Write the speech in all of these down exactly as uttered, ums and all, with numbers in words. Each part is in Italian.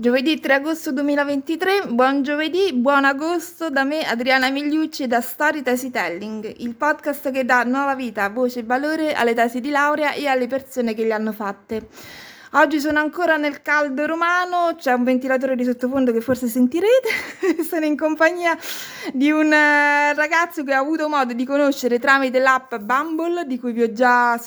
Giovedì tre agosto duemilaventitré, buon giovedì, buon agosto da me Adriana Migliucci da Story Tesi Telling, il podcast che dà nuova vita, voce e valore alle tesi di laurea e alle persone che le hanno fatte. Oggi sono ancora nel caldo romano, c'è un ventilatore di sottofondo che forse sentirete, sono in compagnia di un ragazzo che ho avuto modo di conoscere tramite l'app Bumble, di cui vi ho già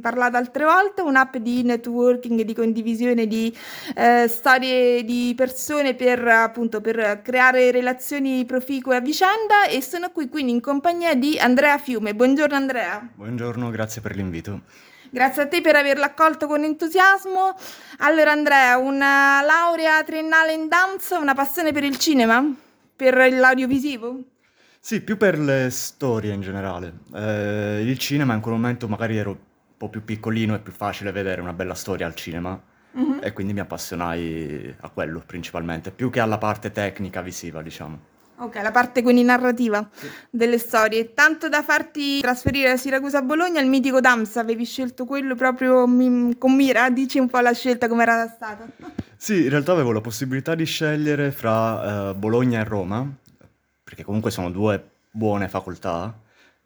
parlato altre volte, un'app di networking, di condivisione di eh, storie di persone per appunto per creare relazioni proficue a vicenda, e sono qui quindi in compagnia di Andrea Fiume. Buongiorno Andrea. Buongiorno, grazie per l'invito. Grazie a te per averlo accolto con entusiasmo. Allora Andrea, una laurea triennale in D A M S, una passione per il cinema? Per l'audiovisivo? Sì, più per le storie in generale. Eh, il cinema in quel momento magari ero un po' più piccolino, è più facile vedere una bella storia al cinema, mm-hmm. e quindi mi appassionai a quello principalmente, più che alla parte tecnica visiva, diciamo. Ok, la parte quindi narrativa delle storie. Tanto da farti trasferire da Siracusa a Bologna, il mitico D A M S, avevi scelto quello proprio con mira? Dici un po' la scelta, com'era stata? Sì, in realtà avevo la possibilità di scegliere fra eh, Bologna e Roma, perché comunque sono due buone facoltà.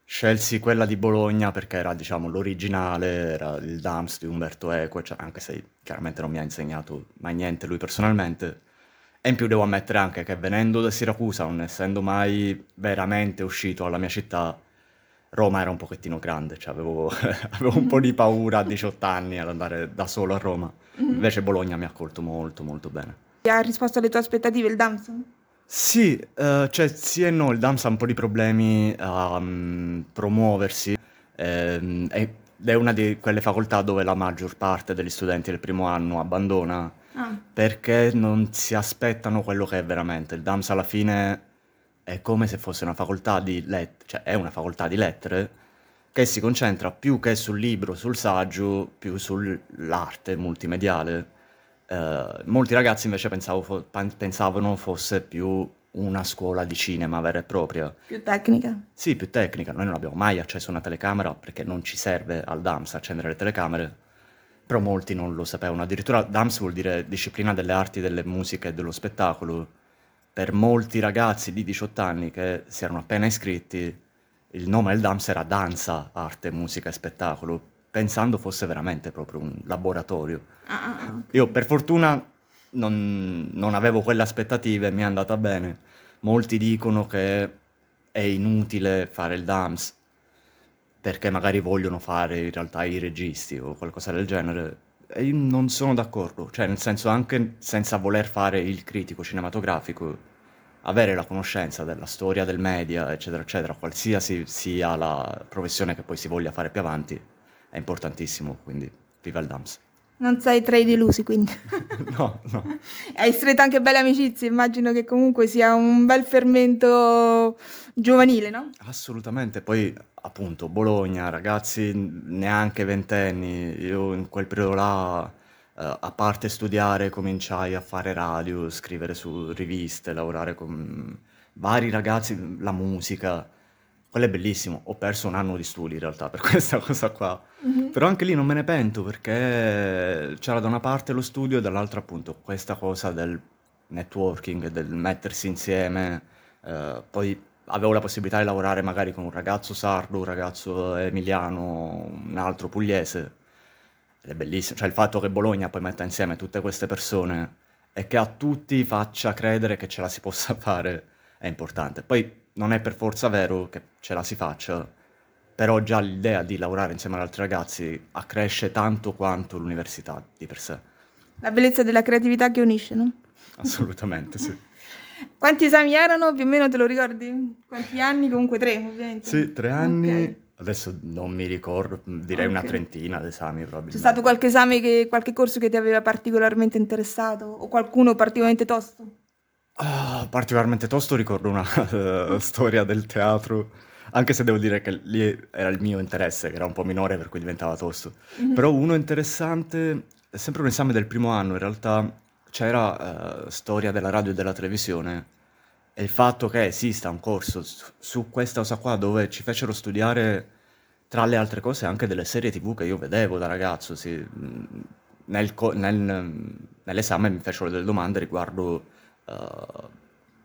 Scelsi quella di Bologna perché era, diciamo, l'originale, era il D A M S di Umberto Eco, cioè, anche se chiaramente non mi ha insegnato mai niente lui personalmente. E in più devo ammettere anche che venendo da Siracusa, non essendo mai veramente uscito alla mia città, Roma era un pochettino grande, cioè avevo, avevo un po' di paura a diciotto anni ad andare da solo a Roma. Invece Bologna mi ha accolto molto molto bene. Ti ha risposto alle tue aspettative il D A M S? Sì, eh, cioè sì e no, il D A M S ha un po' di problemi a um, promuoversi, ehm, e è una di quelle facoltà dove la maggior parte degli studenti del primo anno abbandona, ah. perché non si aspettano quello che è veramente. Il D A M S alla fine è come se fosse una facoltà di let- cioè è una facoltà di lettere che si concentra più che sul libro, sul saggio, più sull'arte multimediale. Eh, molti ragazzi invece pensavo fo- pensavano fosse più una scuola di cinema vera e propria. Più tecnica? Sì, più tecnica. Noi non abbiamo mai accesso a una telecamera perché non ci serve al D A M S accendere le telecamere, però molti non lo sapevano. Addirittura D A M S vuol dire disciplina delle arti, delle musiche e dello spettacolo. Per molti ragazzi di diciotto anni che si erano appena iscritti, il nome del D A M S era danza, arte, musica e spettacolo, pensando fosse veramente proprio un laboratorio. Ah, okay. Io per fortuna... Non, non avevo quelle aspettative, mi è andata bene. Molti dicono che è inutile fare il D A M S perché magari vogliono fare in realtà i registi o qualcosa del genere, e io non sono d'accordo, cioè nel senso, anche senza voler fare il critico cinematografico, avere la conoscenza della storia, del media, eccetera eccetera, qualsiasi sia la professione che poi si voglia fare più avanti, è importantissimo, quindi viva il D A M S. Non sei tra i delusi, quindi. No, no. Hai stretto anche belle amicizie, immagino che comunque sia un bel fermento giovanile, no? Assolutamente, poi appunto Bologna, ragazzi neanche ventenni, io in quel periodo là, eh, a parte studiare, cominciai a fare radio, scrivere su riviste, lavorare con vari ragazzi, la musica... Quello è bellissimo, ho perso un anno di studi in realtà per questa cosa qua, mm-hmm. però anche lì non me ne pento perché c'era da una parte lo studio e dall'altra appunto questa cosa del networking, del mettersi insieme, eh, poi avevo la possibilità di lavorare magari con un ragazzo sardo, un ragazzo emiliano, un altro pugliese, ed è bellissimo, cioè il fatto che Bologna poi metta insieme tutte queste persone e che a tutti faccia credere che ce la si possa fare è importante. Poi non è per forza vero che ce la si faccia, però già l'idea di lavorare insieme ad altri ragazzi accresce tanto quanto l'università di per sé. La bellezza della creatività che unisce, no? Assolutamente, sì. Quanti esami erano? Più o meno te lo ricordi? Quanti anni? Comunque tre, ovviamente. Sì, tre anni. Okay. Adesso non mi ricordo, direi okay. Una trentina di esami probabilmente. C'è stato qualche esame, che, qualche corso che ti aveva particolarmente interessato? O qualcuno particolarmente tosto? Oh, particolarmente tosto ricordo una uh, storia del teatro, anche se devo dire che lì era il mio interesse, che era un po' minore, per cui diventava tosto. Mm-hmm. Però uno interessante, sempre un esame del primo anno in realtà, c'era uh, storia della radio e della televisione, e il fatto che esista un corso su, su questa cosa qua dove ci fecero studiare, tra le altre cose, anche delle serie tv che io vedevo da ragazzo, sì, nel co- nel, nell'esame mi fecero delle domande riguardo uh,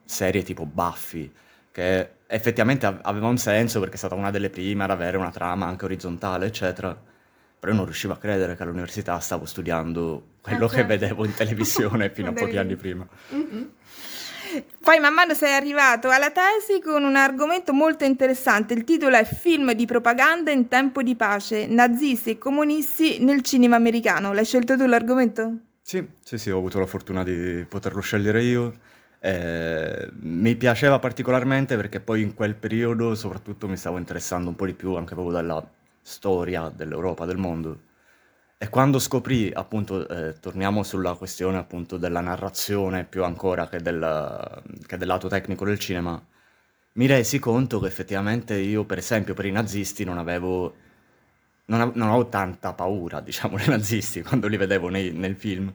serie tipo Buffy, che effettivamente aveva un senso perché è stata una delle prime ad avere una trama anche orizzontale, eccetera, però io non riuscivo a credere che all'università stavo studiando quello ah, certo. che vedevo in televisione fino a pochi anni prima. Mm-hmm. Poi man mano sei arrivato alla tesi con un argomento molto interessante, il titolo è Film di propaganda in tempo di pace, nazisti e comunisti nel cinema americano. L'hai scelto tu l'argomento? Sì, sì, sì, ho avuto la fortuna di poterlo scegliere io. Eh, mi piaceva particolarmente perché poi in quel periodo soprattutto mi stavo interessando un po' di più anche proprio dalla storia dell'Europa, del mondo. E quando scoprì, appunto, eh, torniamo sulla questione appunto della narrazione più ancora che, della, che del lato tecnico del cinema, mi resi conto che effettivamente io, per esempio, per i nazisti non avevo, non avevo, non avevo tanta paura, diciamo, dei nazisti quando li vedevo nei, nel film,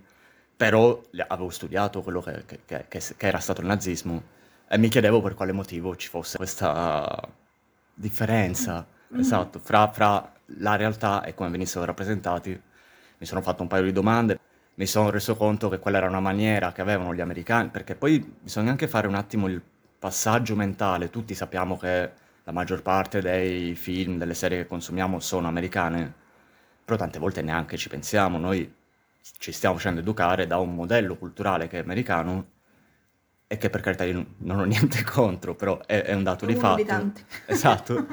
però avevo studiato quello che, che, che, che era stato il nazismo e mi chiedevo per quale motivo ci fosse questa differenza, mm. esatto, fra, fra la realtà e come venissero rappresentati. Mi sono fatto un paio di domande, mi sono reso conto che quella era una maniera che avevano gli americani, perché poi bisogna anche fare un attimo il passaggio mentale. Tutti sappiamo che la maggior parte dei film, delle serie che consumiamo sono americane, però tante volte neanche ci pensiamo. Noi ci stiamo facendo educare da un modello culturale che è americano e che, per carità, io non ho niente contro, però è, è un dato di fatto. Uno dei tanti. Esatto.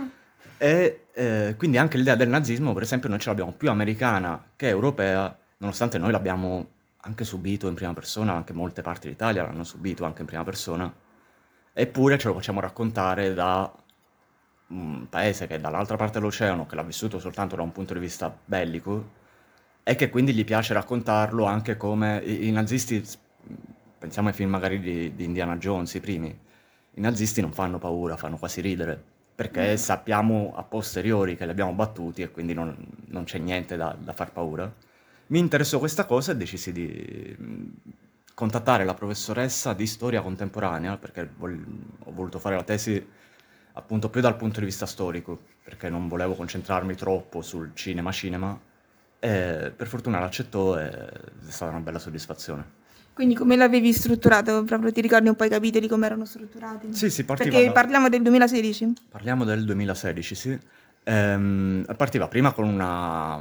E eh, quindi anche l'idea del nazismo, per esempio, noi ce l'abbiamo più americana che europea, nonostante noi l'abbiamo anche subito in prima persona, anche molte parti d'Italia l'hanno subito anche in prima persona, eppure ce lo facciamo raccontare da un paese che è dall'altra parte dell'oceano, che l'ha vissuto soltanto da un punto di vista bellico, e che quindi gli piace raccontarlo anche come i, i nazisti. Pensiamo ai film magari di, di Indiana Jones, i primi. I nazisti non fanno paura, fanno quasi ridere, perché sappiamo a posteriori che li abbiamo battuti e quindi non, non c'è niente da, da far paura. Mi interessò questa cosa e decisi di contattare la professoressa di storia contemporanea, perché vol- ho voluto fare la tesi appunto più dal punto di vista storico, perché non volevo concentrarmi troppo sul cinema cinema, e per fortuna l'accettò e è stata una bella soddisfazione. Quindi come l'avevi strutturato? Proprio ti ricordi un po' i capitoli, come erano strutturati? Sì, sì, partiva... Perché parliamo del duemilasedici? Parliamo del duemilasedici, sì. Ehm, partiva prima con una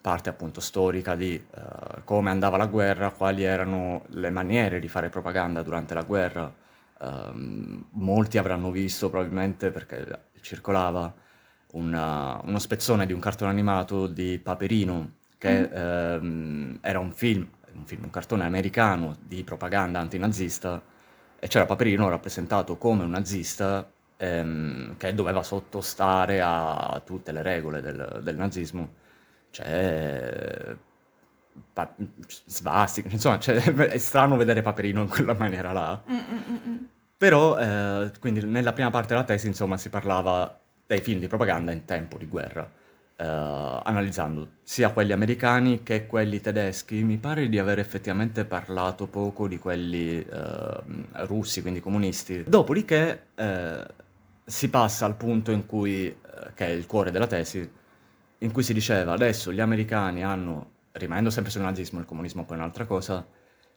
parte appunto storica di uh, come andava la guerra, quali erano le maniere di fare propaganda durante la guerra. Ehm, molti avranno visto, probabilmente, perché circolava una, uno spezzone di un cartone animato di Paperino, che mm. ehm, era un film... un film, un cartone americano di propaganda antinazista, e c'era Paperino rappresentato come un nazista ehm, che doveva sottostare a tutte le regole del, del nazismo. C'è pa- svastica, insomma, c'è, è strano vedere Paperino in quella maniera là. Mm-mm-mm. Però, eh, quindi nella prima parte della tesi, insomma, si parlava dei film di propaganda in tempo di guerra. Uh, analizzando sia quelli americani che quelli tedeschi. Mi pare di aver effettivamente parlato poco di quelli uh, russi, quindi comunisti. Dopodiché uh, si passa al punto in cui, uh, che è il cuore della tesi, in cui si diceva adesso gli americani hanno, rimanendo sempre sul nazismo, il comunismo poi è un'altra cosa,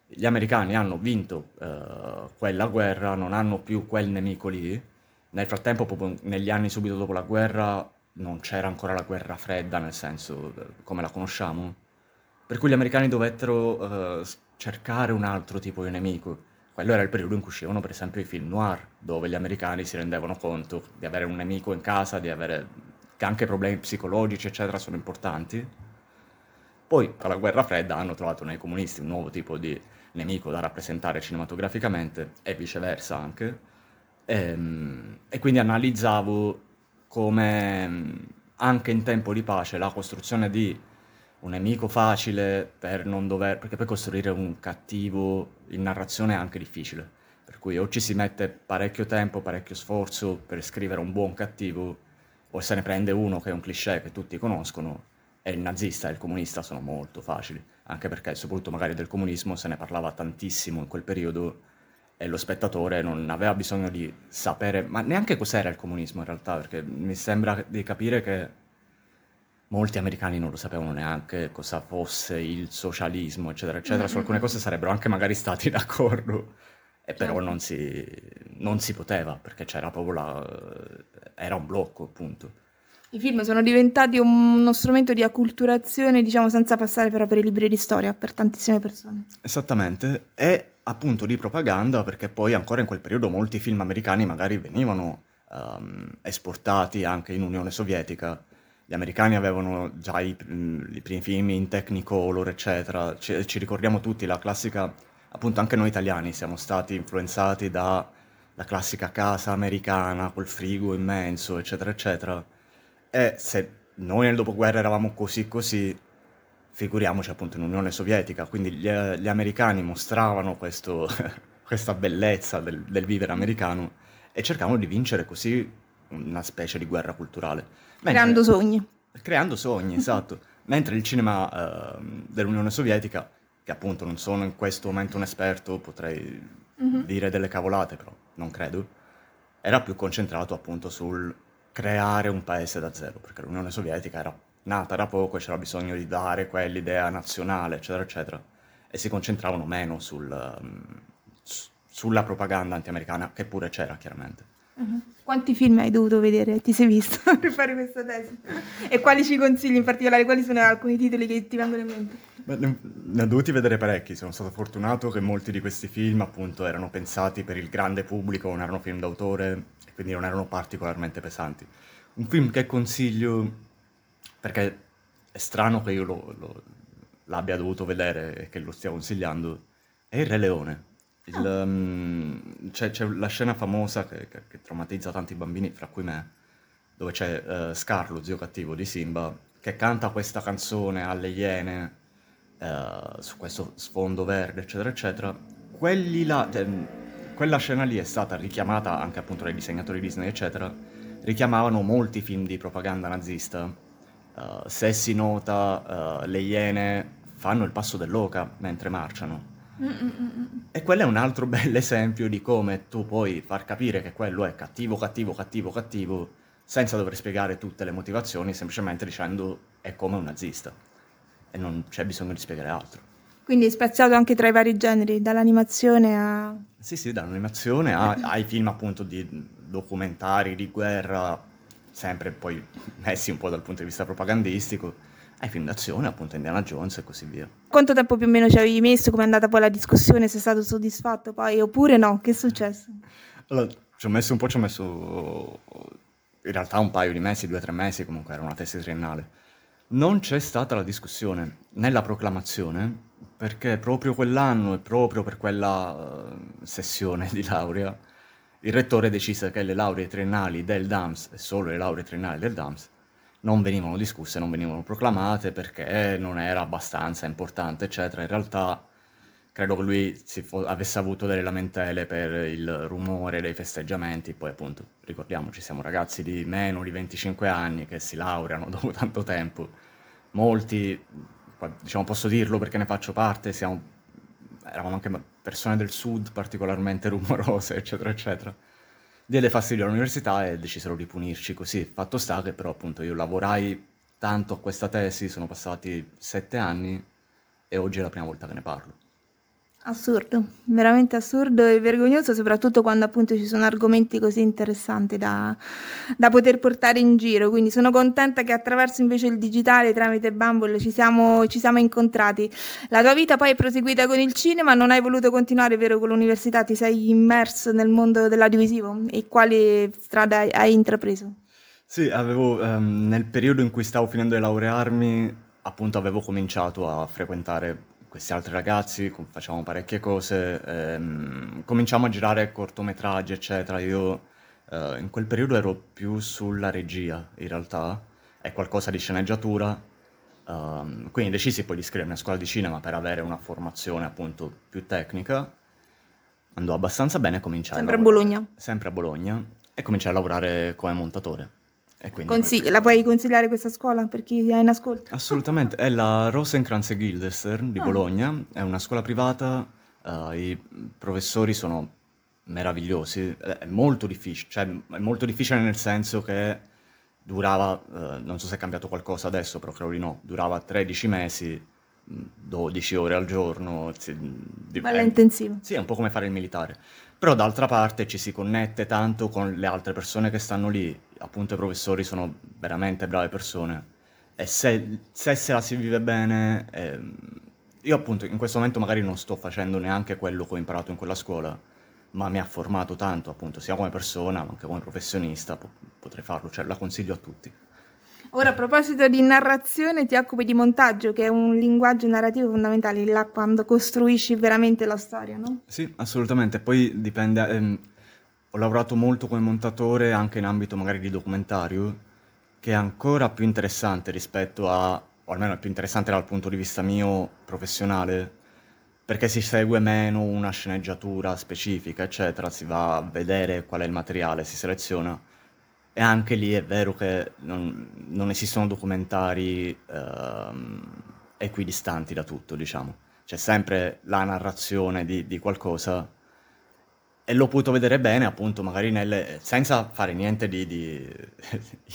gli americani hanno vinto uh, quella guerra, non hanno più quel nemico lì. Nel frattempo, proprio negli anni subito dopo la guerra, non c'era ancora la guerra fredda, nel senso come la conosciamo, per cui gli americani dovettero eh, cercare un altro tipo di nemico. Quello era il periodo in cui uscivano, per esempio, i film noir, dove gli americani si rendevano conto di avere un nemico in casa, di avere che anche problemi psicologici, eccetera, sono importanti. Poi, alla guerra fredda, hanno trovato nei comunisti un nuovo tipo di nemico da rappresentare cinematograficamente, e viceversa anche, e, e quindi analizzavo come anche in tempo di pace la costruzione di un nemico facile per non dover... perché poi costruire un cattivo in narrazione è anche difficile, per cui o ci si mette parecchio tempo, parecchio sforzo per scrivere un buon cattivo, o se ne prende uno che è un cliché che tutti conoscono, e il nazista e il comunista sono molto facili, anche perché soprattutto magari del comunismo se ne parlava tantissimo in quel periodo, e lo spettatore non aveva bisogno di sapere, ma neanche cos'era il comunismo in realtà, perché mi sembra di capire che molti americani non lo sapevano neanche cosa fosse il socialismo, eccetera, eccetera. Mm-hmm. Su alcune cose sarebbero anche magari stati d'accordo, e però certo. non si, non si poteva, perché c'era proprio la... era un blocco, appunto. I film sono diventati uno strumento di acculturazione, diciamo, senza passare però per i libri di storia, per tantissime persone. Esattamente, e appunto di propaganda, perché poi ancora in quel periodo molti film americani magari venivano um, esportati anche in Unione Sovietica. Gli americani avevano già i, i primi film in Technicolor, eccetera. Ci, ci ricordiamo tutti la classica, appunto anche noi italiani siamo stati influenzati da la classica casa americana, col frigo immenso, eccetera, eccetera. E se noi nel dopoguerra eravamo così così, figuriamoci appunto in Unione Sovietica. Quindi gli, gli americani mostravano questo, questa bellezza del, del vivere americano e cercavano di vincere così una specie di guerra culturale. Mentre, creando sogni. Creando sogni, esatto. Mentre il cinema eh, dell'Unione Sovietica, che appunto non sono in questo momento un esperto, potrei mm-hmm. dire delle cavolate, però non credo, era più concentrato appunto sul... creare un paese da zero, perché l'Unione Sovietica era nata da poco e c'era bisogno di dare quell'idea nazionale, eccetera, eccetera, e si concentravano meno sul, sulla propaganda anti-americana, che pure c'era, chiaramente. Uh-huh. Quanti film hai dovuto vedere? Ti sei visto per fare questa tesi? E quali ci consigli in particolare? Quali sono alcuni titoli che ti vengono in mente? Beh, ne, ne ho dovuti vedere parecchi, sono stato fortunato che molti di questi film appunto erano pensati per il grande pubblico, non erano film d'autore, quindi non erano particolarmente pesanti. Un film che consiglio, perché è strano che io lo, lo, l'abbia dovuto vedere e che lo stia consigliando, è Il Re Leone. Il, oh. um, c'è, c'è la scena famosa che, che, che traumatizza tanti bambini, fra cui me, dove c'è uh, Scar, lo zio cattivo di Simba, che canta questa canzone alle iene uh, su questo sfondo verde, eccetera, eccetera. Quelli là... Te, Quella scena lì è stata richiamata anche appunto dai disegnatori Disney, eccetera. Richiamavano molti film di propaganda nazista. Uh, se si nota, uh, le iene fanno il passo dell'oca mentre marciano. Mm-mm-mm. E quello è un altro bell'esempio di come tu puoi far capire che quello è cattivo, cattivo, cattivo, cattivo, senza dover spiegare tutte le motivazioni, semplicemente dicendo è come un nazista. E non c'è bisogno di spiegare altro. Quindi è spaziato anche tra i vari generi, dall'animazione a... Sì, sì, dall'animazione a, ai film appunto di documentari, di guerra, sempre poi messi un po' dal punto di vista propagandistico, ai film d'azione, appunto Indiana Jones e così via. Quanto tempo più o meno ci avevi messo? Com'è andata poi la discussione? Sei stato soddisfatto poi oppure no? Che è successo? Allora, ci ho messo un po', ci ho messo in realtà un paio di mesi, due o tre mesi, comunque era una tesi triennale. Non c'è stata la discussione nella proclamazione, perché proprio quell'anno e proprio per quella uh, sessione di laurea il rettore decise che le lauree triennali del D A M S, e solo le lauree triennali del D A M S, non venivano discusse, non venivano proclamate perché non era abbastanza importante, eccetera. In realtà credo che lui si fo- avesse avuto delle lamentele per il rumore dei festeggiamenti, poi appunto ricordiamoci siamo ragazzi di meno di venticinque anni che si laureano dopo tanto tempo, molti... diciamo posso dirlo perché ne faccio parte, siamo, eravamo anche persone del sud particolarmente rumorose, eccetera, eccetera, diede fastidio all'università e decisero di punirci così. Fatto sta che però appunto io lavorai tanto a questa tesi, sono passati sette anni e oggi è la prima volta che ne parlo. Assurdo, veramente assurdo e vergognoso, soprattutto quando appunto ci sono argomenti così interessanti da, da poter portare in giro. Quindi sono contenta che attraverso invece il digitale, tramite Bumble, ci siamo, ci siamo incontrati. La tua vita poi è proseguita con il cinema, non hai voluto continuare, vero, con l'università, ti sei immerso nel mondo dell'audiovisivo. E quale strada hai intrapreso? Sì, avevo ehm, nel periodo in cui stavo finendo di laurearmi, appunto avevo cominciato a frequentare questi altri ragazzi, facciamo parecchie cose, ehm, cominciamo a girare cortometraggi, eccetera. Io eh, in quel periodo ero più sulla regia, in realtà, è qualcosa di sceneggiatura, ehm, quindi decisi poi di iscrivermi a scuola di cinema per avere una formazione appunto più tecnica. Andò abbastanza bene e cominciai sempre a, a Bologna. Sempre a Bologna e cominciai a lavorare come montatore. E Consigli- poi... La puoi consigliare questa scuola per chi è in ascolto? Assolutamente, è la Rosencrantz e Gildestern di oh. Bologna, è una scuola privata, uh, i professori sono meravigliosi, è molto difficile, cioè è molto difficile nel senso che durava, eh, non so se è cambiato qualcosa adesso, però credo di no, durava tredici mesi, dodici ore al giorno. Bella intensiva. Sì, è un po' come fare il militare. Però d'altra parte ci si connette tanto con le altre persone che stanno lì, appunto i professori sono veramente brave persone, e se, se, se la si vive bene... Eh, io appunto in questo momento magari non sto facendo neanche quello che ho imparato in quella scuola, ma mi ha formato tanto, appunto, sia come persona ma anche come professionista, po- potrei farlo, cioè la consiglio a tutti. Ora, a proposito di narrazione, ti occupi di montaggio, che è un linguaggio narrativo fondamentale, là quando costruisci veramente la storia, no? Sì, assolutamente. Poi dipende... Ehm, ho lavorato molto come montatore anche in ambito magari di documentario, che è ancora più interessante rispetto a... o almeno è più interessante dal punto di vista mio professionale, perché si segue meno una sceneggiatura specifica, eccetera, si va a vedere qual è il materiale, si seleziona. E anche lì è vero che non, non esistono documentari ehm, equidistanti da tutto, diciamo. C'è sempre la narrazione di, di qualcosa, e l'ho potuto vedere bene, appunto, magari nelle, senza fare niente di, di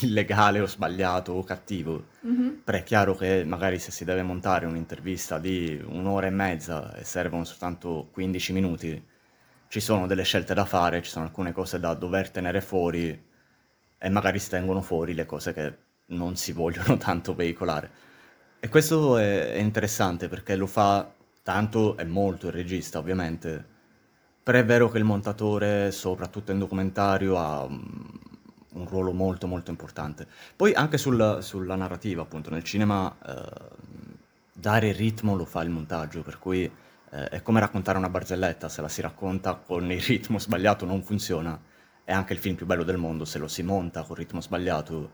illegale o sbagliato o cattivo. Mm-hmm. Però è chiaro che magari se si deve montare un'intervista di un'ora e mezza e servono soltanto quindici minuti, ci sono delle scelte da fare, ci sono alcune cose da dover tenere fuori, e magari si tengono fuori le cose che non si vogliono tanto veicolare. E questo è interessante, perché lo fa tanto e molto il regista, ovviamente, però è vero che il montatore, soprattutto in documentario, ha un ruolo molto molto importante. Poi anche sul, sulla narrativa, appunto, nel cinema eh, dare ritmo lo fa il montaggio, per cui eh, è come raccontare una barzelletta, se la si racconta con il ritmo sbagliato non funziona. È anche il film più bello del mondo, se lo si monta con ritmo sbagliato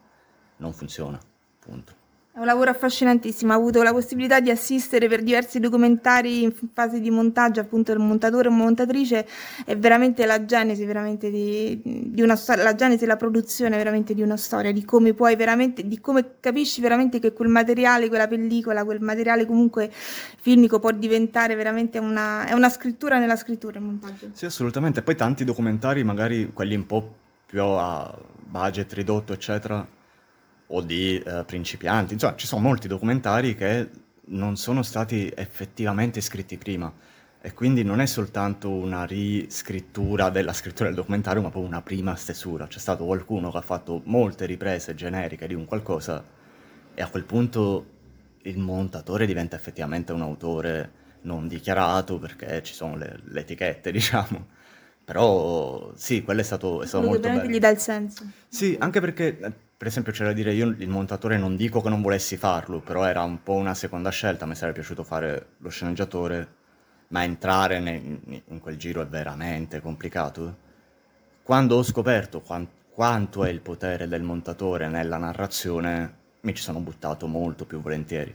non funziona, punto. È un lavoro affascinantissimo, ho avuto la possibilità di assistere per diversi documentari in fase di montaggio, appunto il montatore o montatrice è veramente la genesi, veramente di, di una storia, la genesi e la produzione veramente di una storia, di come puoi veramente, di come capisci veramente che quel materiale, quella pellicola, quel materiale comunque filmico può diventare veramente una, è una scrittura nella scrittura il montaggio. Sì, assolutamente, poi tanti documentari, magari quelli un po' più a budget ridotto, eccetera, o di eh, principianti, insomma ci sono molti documentari che non sono stati effettivamente scritti prima, e quindi non è soltanto una riscrittura della scrittura del documentario, ma proprio una prima stesura. C'è stato qualcuno che ha fatto molte riprese generiche di un qualcosa, e a quel punto il montatore diventa effettivamente un autore non dichiarato, perché ci sono le, le etichette, diciamo. Però sì, quello è stato, è stato molto bello. Gli dà il senso. Sì, anche perché, per esempio, c'era da dire, io il montatore non dico che non volessi farlo, però era un po' una seconda scelta, mi sarebbe piaciuto fare lo sceneggiatore, ma entrare ne, in quel giro è veramente complicato. Quando ho scoperto quant- quanto è il potere del montatore nella narrazione, mi ci sono buttato molto più volentieri.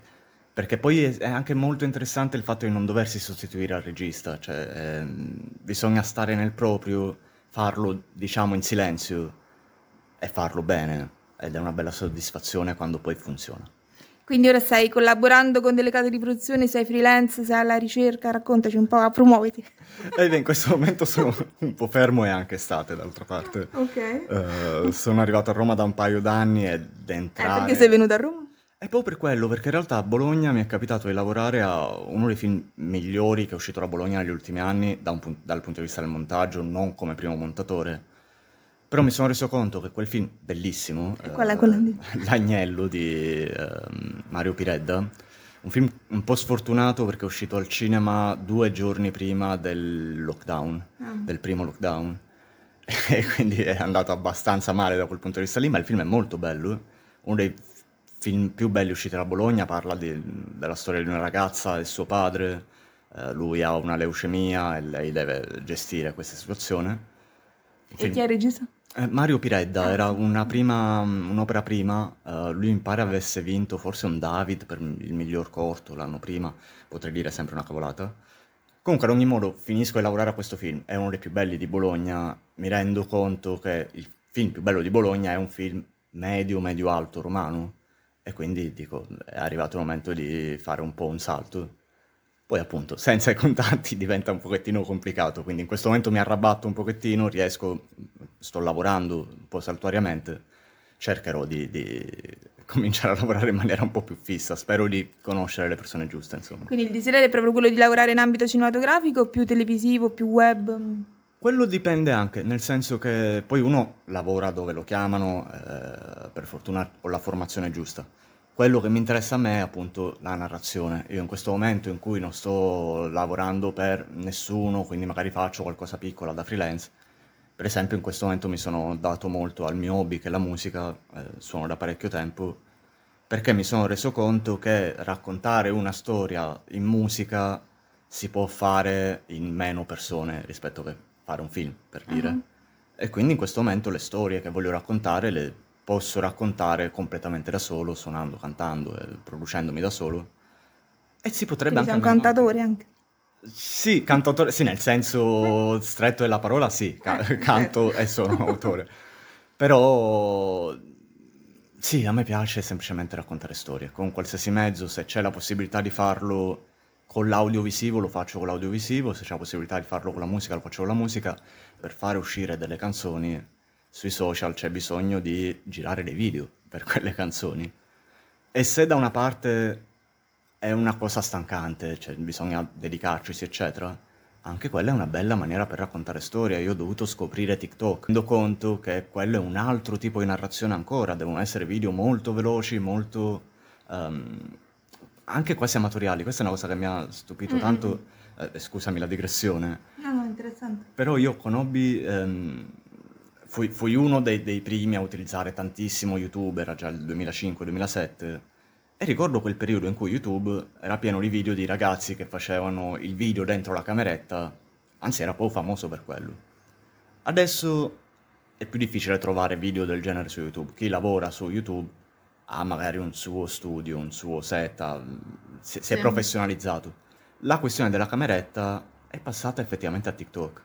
Perché poi è anche molto interessante il fatto di non doversi sostituire al regista, cioè ehm, bisogna stare nel proprio, farlo diciamo in silenzio e farlo bene, ed è una bella soddisfazione quando poi funziona. Quindi ora stai collaborando con delle case di produzione, sei freelance, sei alla ricerca, raccontaci un po', promuoviti. Eh, in questo momento sono un po' fermo, e anche estate d'altra parte. Ok. Uh, sono arrivato a Roma da un paio d'anni ed entrare... Eh, perché sei venuto a Roma? È proprio per quello, perché in realtà a Bologna mi è capitato di lavorare a uno dei film migliori che è uscito da Bologna negli ultimi anni, da un pun- dal punto di vista del montaggio, non come primo montatore. Però mi sono reso conto che quel film bellissimo, eh, quella, quella di... L'agnello di eh, Mario Piredda, un film un po' sfortunato perché è uscito al cinema due giorni prima del lockdown, ah. del primo lockdown, e quindi è andato abbastanza male da quel punto di vista lì, ma il film è molto bello, uno dei film più belli usciti da Bologna, parla di, della storia di una ragazza e suo padre, eh, lui ha una leucemia e lei deve gestire questa situazione. E film... chi è il regista? Eh, Mario Piredda, era una prima, un'opera prima, eh, lui mi pare avesse vinto forse un David per il miglior corto l'anno prima, potrei dire sempre una cavolata. Comunque ad ogni modo finisco di lavorare a questo film, è uno dei più belli di Bologna, mi rendo conto che il film più bello di Bologna è un film medio, medio alto, romano, e quindi dico, è arrivato il momento di fare un po' un salto. Poi appunto, senza i contatti diventa un pochettino complicato, quindi in questo momento mi arrabatto un pochettino, riesco, sto lavorando un po' saltuariamente, cercherò di, di cominciare a lavorare in maniera un po' più fissa, spero di conoscere le persone giuste, insomma. Quindi il desiderio è proprio quello di lavorare in ambito cinematografico, più televisivo, più web? Quello dipende anche, nel senso che poi uno lavora dove lo chiamano, eh, per fortuna ho la formazione giusta. Quello che mi interessa a me è appunto la narrazione. Io in questo momento in cui non sto lavorando per nessuno, quindi magari faccio qualcosa piccola da freelance, per esempio in questo momento mi sono dato molto al mio hobby, che è la musica, eh, suono da parecchio tempo, perché mi sono reso conto che raccontare una storia in musica si può fare in meno persone rispetto che fare un film, per dire. Uh-huh. E quindi in questo momento le storie che voglio raccontare le posso raccontare completamente da solo, suonando, cantando, eh, producendomi da solo. E si potrebbe anche... Sei un cantatore anche? Sì, cantatore, sì, nel senso stretto della parola, sì, ca- canto e sono autore. Però sì, a me piace semplicemente raccontare storie, con qualsiasi mezzo, se c'è la possibilità di farlo con l'audiovisivo lo faccio con l'audiovisivo, se c'è la possibilità di farlo con la musica lo faccio con la musica, per fare uscire delle canzoni... Sui social c'è bisogno di girare dei video per quelle canzoni. E se da una parte è una cosa stancante, cioè bisogna dedicarci, eccetera, anche quella è una bella maniera per raccontare storia. Io ho dovuto scoprire TikTok. Mi rendo conto che quello è un altro tipo di narrazione ancora. Devono essere video molto veloci, molto... Um, anche quasi amatoriali. Questa è una cosa che mi ha stupito mm-hmm. tanto. Eh, scusami la digressione. No, no, interessante. Però io con hobby... Um, Fui, fui uno dei, dei primi a utilizzare tantissimo YouTube, era già il duemilacinque duemilasette, e ricordo quel periodo in cui YouTube era pieno di video di ragazzi che facevano il video dentro la cameretta, anzi era poi famoso per quello. Adesso è più difficile trovare video del genere su YouTube, chi lavora su YouTube ha magari un suo studio, un suo set, ha, si, si è sì. professionalizzato. La questione della cameretta è passata effettivamente a TikTok.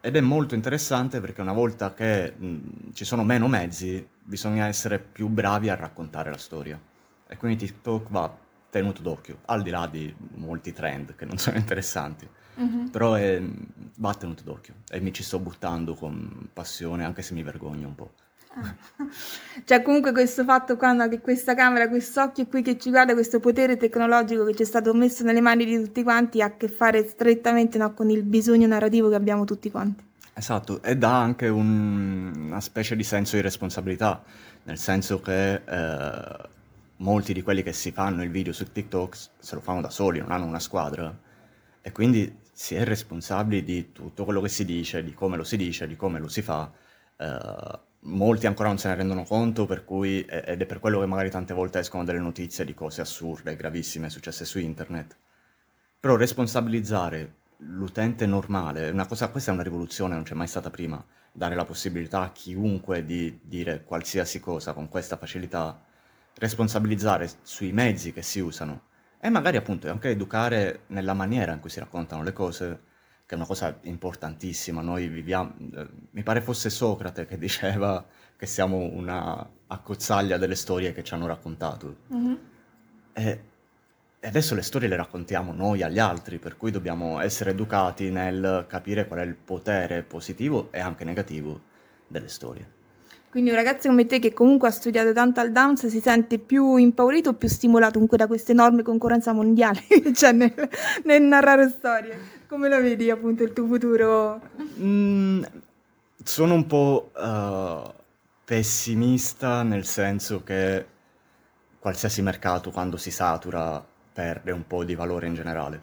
Ed è molto interessante perché una volta che mh, ci sono meno mezzi, bisogna essere più bravi a raccontare la storia. E quindi TikTok va tenuto d'occhio, al di là di molti trend che non sono interessanti. Mm-hmm. Però è, va tenuto d'occhio e mi ci sto buttando con passione, anche se mi vergogno un po'. Ah. Cioè comunque questo fatto qua, che questa camera, quest'occhio qui che ci guarda, questo potere tecnologico che ci è stato messo nelle mani di tutti quanti ha a che fare strettamente, no, con il bisogno narrativo che abbiamo tutti quanti. Esatto, e dà anche un, una specie di senso di responsabilità, nel senso che eh, molti di quelli che si fanno il video su TikTok se lo fanno da soli, non hanno una squadra, e quindi si è responsabili di tutto quello che si dice, di come lo si dice, di come lo si fa. eh, Molti ancora non se ne rendono conto, per cui, ed è per quello che magari tante volte escono delle notizie di cose assurde, gravissime, successe su internet. Però responsabilizzare l'utente normale, una cosa, questa è una rivoluzione, non c'è mai stata prima, dare la possibilità a chiunque di dire qualsiasi cosa con questa facilità, responsabilizzare sui mezzi che si usano e magari appunto anche educare nella maniera in cui si raccontano le cose, che è una cosa importantissima. Noi viviamo, eh, mi pare fosse Socrate che diceva che siamo una accozzaglia delle storie che ci hanno raccontato. Mm-hmm. E, e adesso le storie le raccontiamo noi agli altri, per cui dobbiamo essere educati nel capire qual è il potere positivo e anche negativo delle storie. Quindi un ragazzo come te, che comunque ha studiato tanto al DAMS, si sente più impaurito o più stimolato comunque da questa enorme concorrenza mondiale che c'è nel, nel narrare storie? Come la vedi appunto il tuo futuro? Mm, sono un po' uh, pessimista, nel senso che qualsiasi mercato quando si satura perde un po' di valore in generale.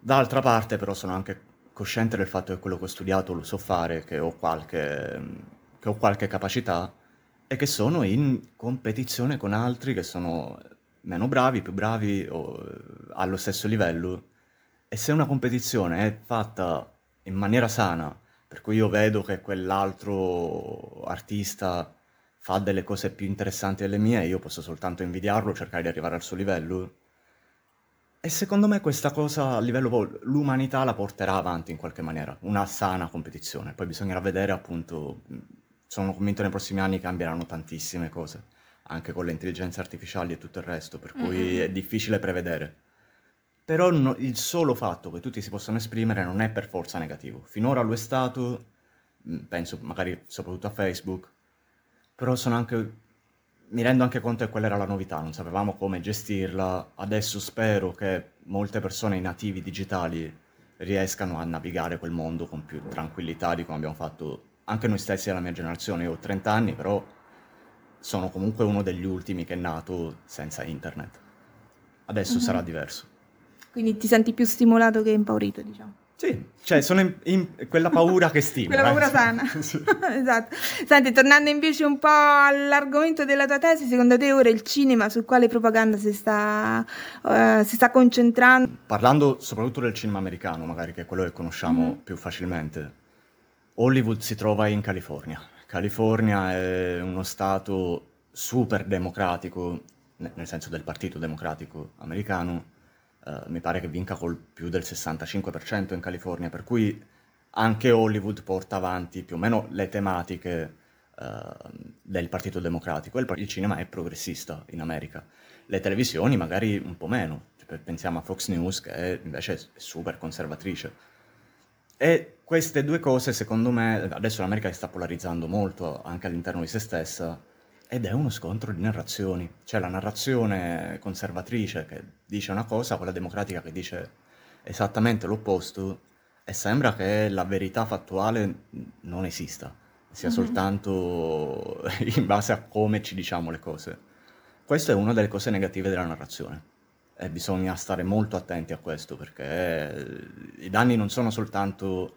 D'altra parte però sono anche cosciente del fatto che quello che ho studiato lo so fare, che ho qualche... che ho qualche capacità e che sono in competizione con altri che sono meno bravi, più bravi o allo stesso livello. E se una competizione è fatta in maniera sana, per cui io vedo che quell'altro artista fa delle cose più interessanti delle mie, io posso soltanto invidiarlo, cercare di arrivare al suo livello. E secondo me questa cosa a livello, l'umanità la porterà avanti in qualche maniera, una sana competizione. Poi bisognerà vedere appunto... Sono convinto nei prossimi anni cambieranno tantissime cose, anche con le intelligenze artificiali e tutto il resto, per cui mm-hmm. è difficile prevedere. Però no, il solo fatto che tutti si possano esprimere non è per forza negativo. Finora lo è stato, penso magari soprattutto a Facebook, però sono anche mi rendo anche conto che quella era la novità, non sapevamo come gestirla. Adesso spero che molte persone, i nativi digitali, riescano a navigare quel mondo con più tranquillità di come abbiamo fatto anche noi stessi della mia generazione. Io ho trenta anni, però sono comunque uno degli ultimi che è nato senza internet. Adesso mm-hmm. sarà diverso. Quindi ti senti più stimolato che impaurito, diciamo. Sì, cioè sono in, in quella paura che stimola. Quella paura eh. sana. Sì. Esatto. Senti, tornando invece un po' all'argomento della tua tesi, secondo te ora il cinema su quale propaganda si sta, uh, si sta concentrando? Parlando soprattutto del cinema americano, magari, che è quello che conosciamo mm-hmm. più facilmente, Hollywood si trova in California. California è uno stato super democratico, nel senso del Partito Democratico americano. Uh, mi pare che vinca col più del sessantacinque per cento in California, per cui anche Hollywood porta avanti più o meno le tematiche uh, del Partito Democratico. Il, il cinema è progressista in America, le televisioni magari un po' meno, cioè, pensiamo a Fox News, che è, invece è super conservatrice. E queste due cose, secondo me, adesso l'America si sta polarizzando molto anche all'interno di se stessa, ed è uno scontro di narrazioni. C'è la narrazione conservatrice che dice una cosa, quella democratica che dice esattamente l'opposto, e sembra che la verità fattuale non esista, sia mm-hmm. soltanto in base a come ci diciamo le cose. Questa è una delle cose negative della narrazione, e bisogna stare molto attenti a questo, perché i danni non sono soltanto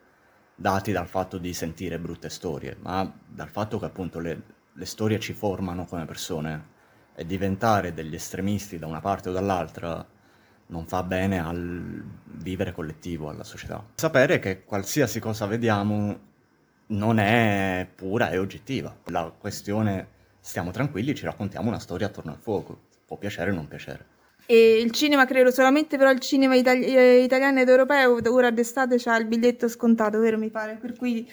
dati dal fatto di sentire brutte storie, ma dal fatto che appunto le... le storie ci formano come persone, e diventare degli estremisti da una parte o dall'altra non fa bene al vivere collettivo, alla società. Sapere che qualsiasi cosa vediamo non è pura, è oggettiva. La questione, stiamo tranquilli, ci raccontiamo una storia attorno al fuoco, può piacere o non piacere. E il cinema, credo solamente però il cinema itali- italiano ed europeo, ora d'estate c'ha il biglietto scontato, vero, mi pare, per cui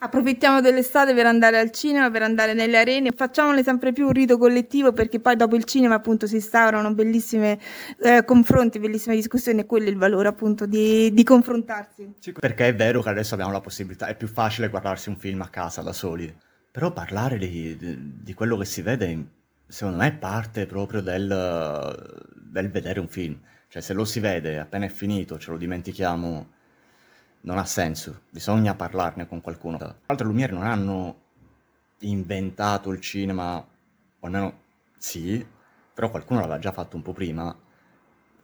approfittiamo dell'estate per andare al cinema, per andare nelle arene, facciamone sempre più un rito collettivo, perché poi dopo il cinema appunto si instaurano bellissime eh, confronti, bellissime discussioni, e quello è il valore appunto di, di confrontarsi. Perché è vero che adesso abbiamo la possibilità, è più facile guardarsi un film a casa da soli, però parlare di, di quello che si vede secondo me è parte proprio del... del vedere un film. Cioè, se lo si vede appena è finito, ce lo dimentichiamo, non ha senso. Bisogna parlarne con qualcuno. Tra l'altro, Lumiere non hanno inventato il cinema, o almeno sì, però qualcuno l'aveva già fatto un po' prima,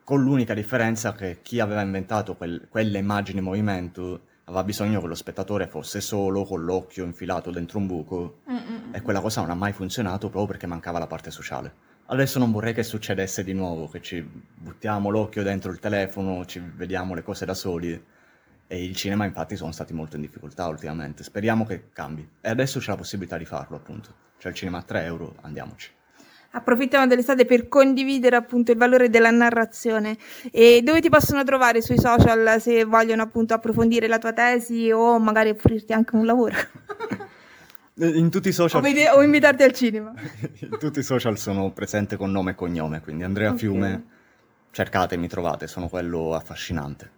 con l'unica differenza che chi aveva inventato quel, quelle immagini in movimento aveva bisogno che lo spettatore fosse solo, con l'occhio infilato dentro un buco, Mm-mm. e quella cosa non ha mai funzionato proprio perché mancava la parte sociale. Adesso non vorrei che succedesse di nuovo, che ci buttiamo l'occhio dentro il telefono, ci vediamo le cose da soli, e il cinema infatti sono stati molto in difficoltà ultimamente. Speriamo che cambi, e adesso c'è la possibilità di farlo, appunto. C'è il cinema a tre euro, andiamoci. Approfittiamo dell'estate per condividere appunto il valore della narrazione. E dove ti possono trovare sui social se vogliono appunto approfondire la tua tesi o magari offrirti anche un lavoro? In tutti i social... O, vede- o invitarti al cinema. In tutti i social sono presente con nome e cognome, quindi Andrea okay. Fiume, cercate, mi trovate, sono quello affascinante.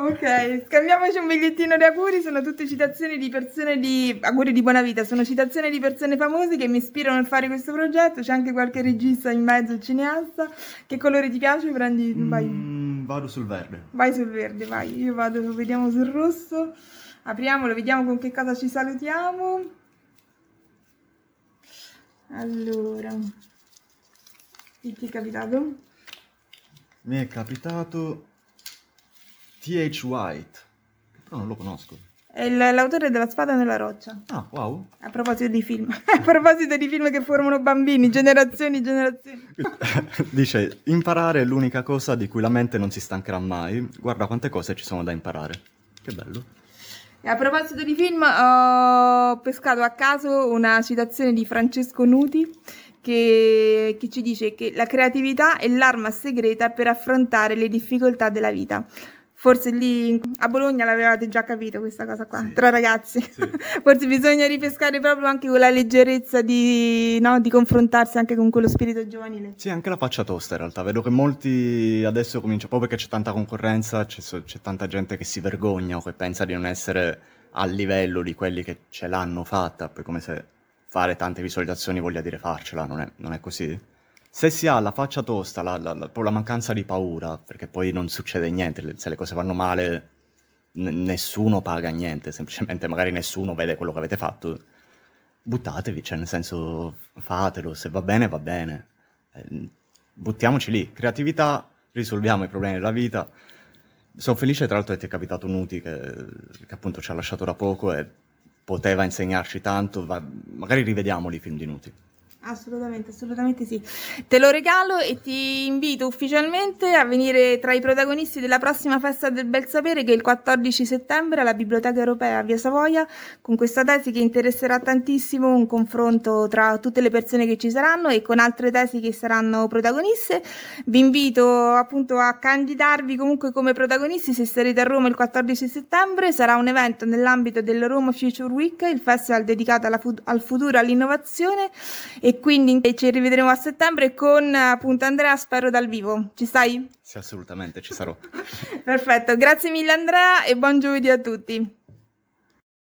Ok, scambiamoci un bigliettino di auguri, sono tutte citazioni di persone di... auguri di buona vita, sono citazioni di persone famose che mi ispirano a fare questo progetto, c'è anche qualche regista in mezzo, cineasta. Che colore ti piace? Prendi... Vai. Mm, vado sul verde. Vai sul verde, vai, io vado, vediamo sul rosso. Apriamolo, vediamo con che cosa ci salutiamo. Allora, chi ti è capitato? Mi è capitato T H. White, però non lo conosco. È l'autore della Spada nella roccia. Ah, wow. A proposito di film, a proposito di film che formano bambini, generazioni, generazioni. Dice, imparare è l'unica cosa di cui la mente non si stancherà mai. Guarda quante cose ci sono da imparare. Che bello. A proposito di film, ho pescato a caso una citazione di Francesco Nuti che, che ci dice che la creatività è l'arma segreta per affrontare le difficoltà della vita. Forse lì a Bologna l'avevate già capito questa cosa qua, sì. Tra ragazzi. Sì. Forse bisogna ripescare proprio anche quella leggerezza di, no, di confrontarsi anche con quello spirito giovanile. Sì, anche la faccia tosta in realtà. Vedo che molti adesso cominciano, proprio perché c'è tanta concorrenza, c'è, c'è tanta gente che si vergogna o che pensa di non essere al livello di quelli che ce l'hanno fatta, poi come se fare tante visualizzazioni voglia dire farcela, non è, non è così. Se si ha la faccia tosta, la, la, la, la mancanza di paura, perché poi non succede niente, se le cose vanno male n- nessuno paga niente, semplicemente magari nessuno vede quello che avete fatto, buttatevi, cioè nel senso fatelo, se va bene va bene, eh, buttiamoci lì, creatività, risolviamo i problemi della vita. Sono felice tra l'altro che ti è capitato Nuti che, che appunto ci ha lasciato da poco e poteva insegnarci tanto, va, magari rivediamo i film di Nuti. Assolutamente, assolutamente sì. Te lo regalo e ti invito ufficialmente a venire tra i protagonisti della prossima festa del bel sapere, che è il quattordici settembre alla Biblioteca Europea a Via Savoia, con questa tesi che interesserà tantissimo, un confronto tra tutte le persone che ci saranno e con altre tesi che saranno protagoniste. Vi invito appunto a candidarvi comunque come protagonisti se sarete a Roma il quattordici settembre. Sarà un evento nell'ambito del Roma Future Week, il festival dedicato alla fu- al futuro e all'innovazione, e quindi ci rivedremo a settembre con appunto Andrea, spero dal vivo. Ci stai? Sì, assolutamente, ci sarò. Perfetto, grazie mille Andrea e buon giovedì a tutti.